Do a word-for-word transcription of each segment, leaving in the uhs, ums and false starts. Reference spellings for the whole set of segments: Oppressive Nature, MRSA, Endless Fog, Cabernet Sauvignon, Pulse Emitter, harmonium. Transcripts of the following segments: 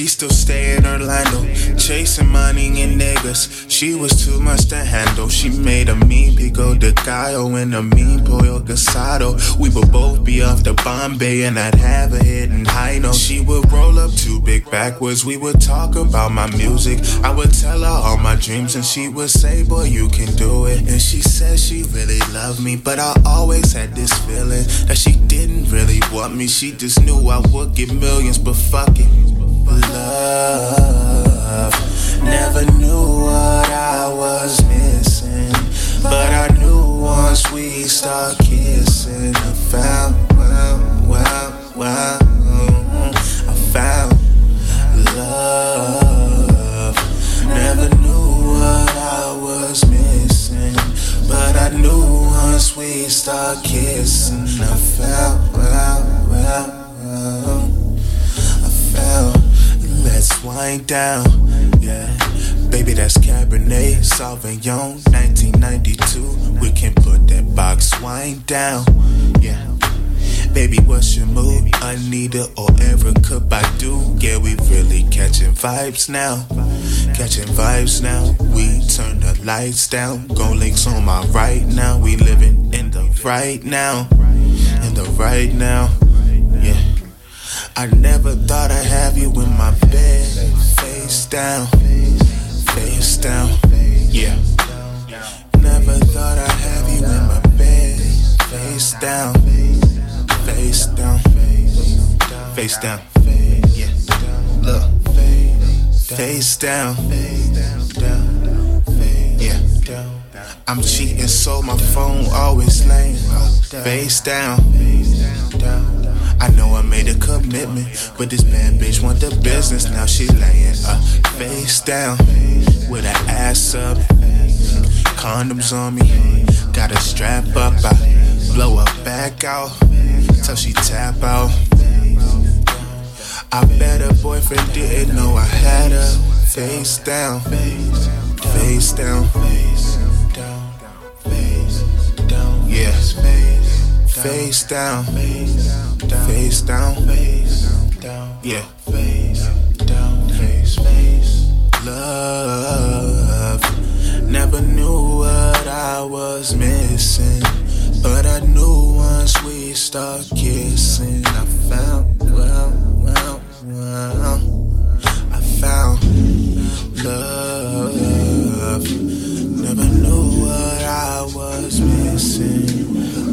She still stay in Orlando, chasing money and niggas. She was too much to handle. She made a mean pico de gallo and a mean pollo casado. We would both be off to Bombay and I'd have a hidden high note. She would roll up two big backwards. We would talk about my music. I would tell her all my dreams and she would say, boy, you can do it. And she said she really loved me, but I always had this feeling that she didn't really want me. She just knew I would get millions, but fuck it. Love, never knew what I was missing, but I knew once we start kissing, I found, wow, wow, wow, I found love. Never knew what I was missing, but I knew once we start kissing, I found, wow, wow, wow, I found. Let's wind down, yeah. Baby, that's Cabernet Sauvignon, nineteen ninety-two. We can put that box wine down, yeah. Baby, what's your mood? Anita or Erica Badu? Yeah, we really catching vibes now. Catching vibes now. We turn the lights down. Go links on my right now. We living in the right now. In the right now, yeah. I never thought I'd have you in my bed, face down, face down, yeah. Never thought I'd have you in my bed, face down, face down, face down, yeah. Look, face down, yeah. I'm cheating, so my phone always lame. Face down. I know I made a commitment, but this bad bitch want the business. Now she laying uh, face down, with her ass up. Condoms on me, got a strap up. I blow her back out, till she tap out. I bet her boyfriend didn't know I had her. Face down, face down, yeah. Face down, face down, yeah. Face down, face, face. Love, never knew what I was missing, but I knew once we start kissing, I found, well, well, well, I found love. Never knew what I was missing,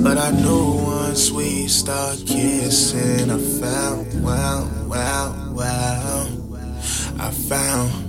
but I knew once we start kissing, I found, wow, wow, wow, I found.